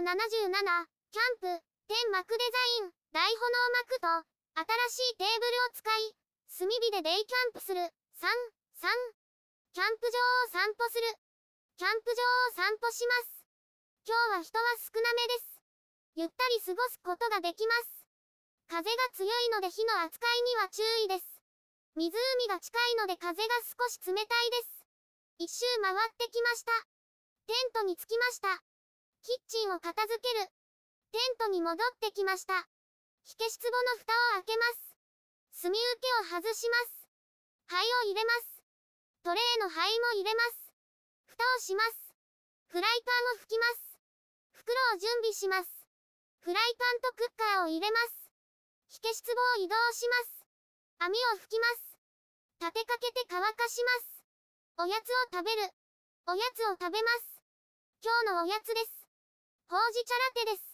キャンプ、天幕デザイン、大炎幕と、新しいテーブルを使い、炭火でデイキャンプする、3、キャンプ場を散歩する。キャンプ場を散歩します。今日は人は少なめです。ゆったり過ごすことができます。風が強いので火の扱いには注意です。湖が近いので風が少し冷たいです。一周回ってきました。テントに着きました。キッチンを片付ける。テントに戻ってきました。火消し壺の蓋を開けます。炭受けを外します。灰を入れます。トレーの灰も入れます。蓋をします。フライパンを拭きます。袋を準備します。フライパンとクッカーを入れます。火消し壺を移動します。網を拭きます。立てかけて乾かします。おやつを食べる。おやつを食べます。今日のおやつです。ほうじ茶ラテです。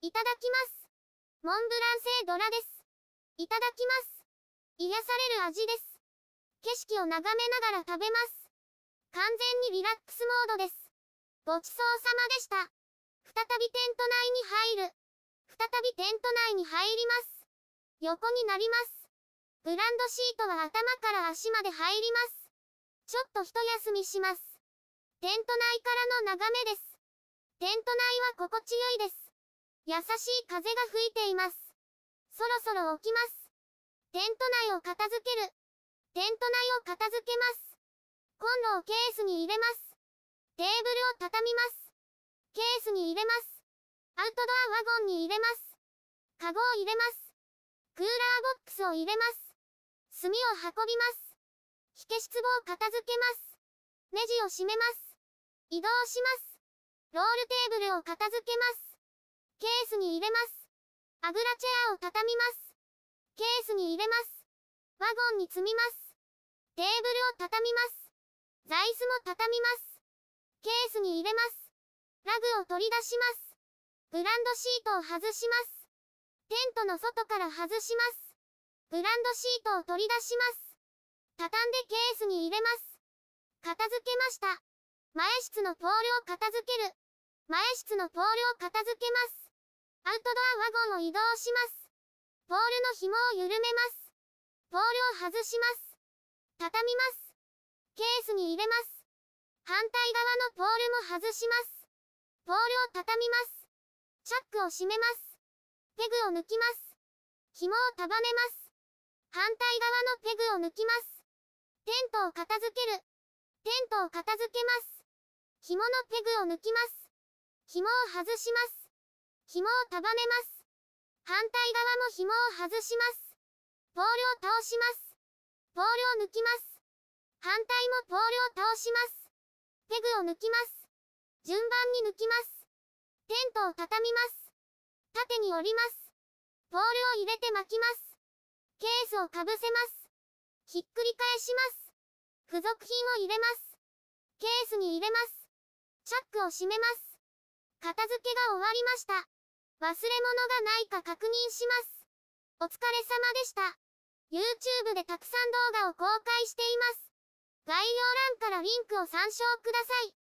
いただきます。モンブラン製ドラです。いただきます。癒される味です。景色を眺めながら食べます。完全にリラックスモードです。ごちそうさまでした。再びテント内に入る。再びテント内に入ります。横になります。ブランドシートは頭から足まで入ります。ちょっと一休みします。テント内からの眺めです。テント内は心地よいです。優しい風が吹いています。そろそろ起きます。テント内を片付ける。テント内を片付けます。コンロをケースに入れます。テーブルを畳みます。ケースに入れます。アウトドアワゴンに入れます。カゴを入れます。クーラーボックスを入れます。炭を運びます。火消し壺を片付けます。ネジを締めます。移動します。ロールテーブルを片付けます。ケースに入れます。あぐらチェアを畳みます。ケースに入れます。ワゴンに積みます。テーブルを畳みます。座椅子も畳みます。ケースに入れます。ラグを取り出します。ブランドシートを外します。テントの外から外します。ブランドシートを取り出します。畳んでケースに入れます。片付けました。前室のポールを片付ける。前室のポールを片付けます。アウトドアワゴンを移動します。ポールの紐を緩めます。ポールを外します。畳みます。ケースに入れます。反対側のポールも外します。ポールを畳みます。チャックを閉めます。ペグを抜きます。紐を束ねます。反対側のペグを抜きます。テントを片付ける。テントを片付けます。紐のペグを抜きます。紐を外します。紐を束ねます。反対側も紐を外します。ポールを倒します。ポールを抜きます。反対もポールを倒します。ペグを抜きます。順番に抜きます。テントを畳みます。縦に折ります。ポールを入れて巻きます。ケースをかぶせます。ひっくり返します。付属品を入れます。ケースに入れます。チャックを閉めます。片付けが終わりました。忘れ物がないか確認します。お疲れ様でした。YouTube でたくさん動画を公開しています。概要欄からリンクを参照ください。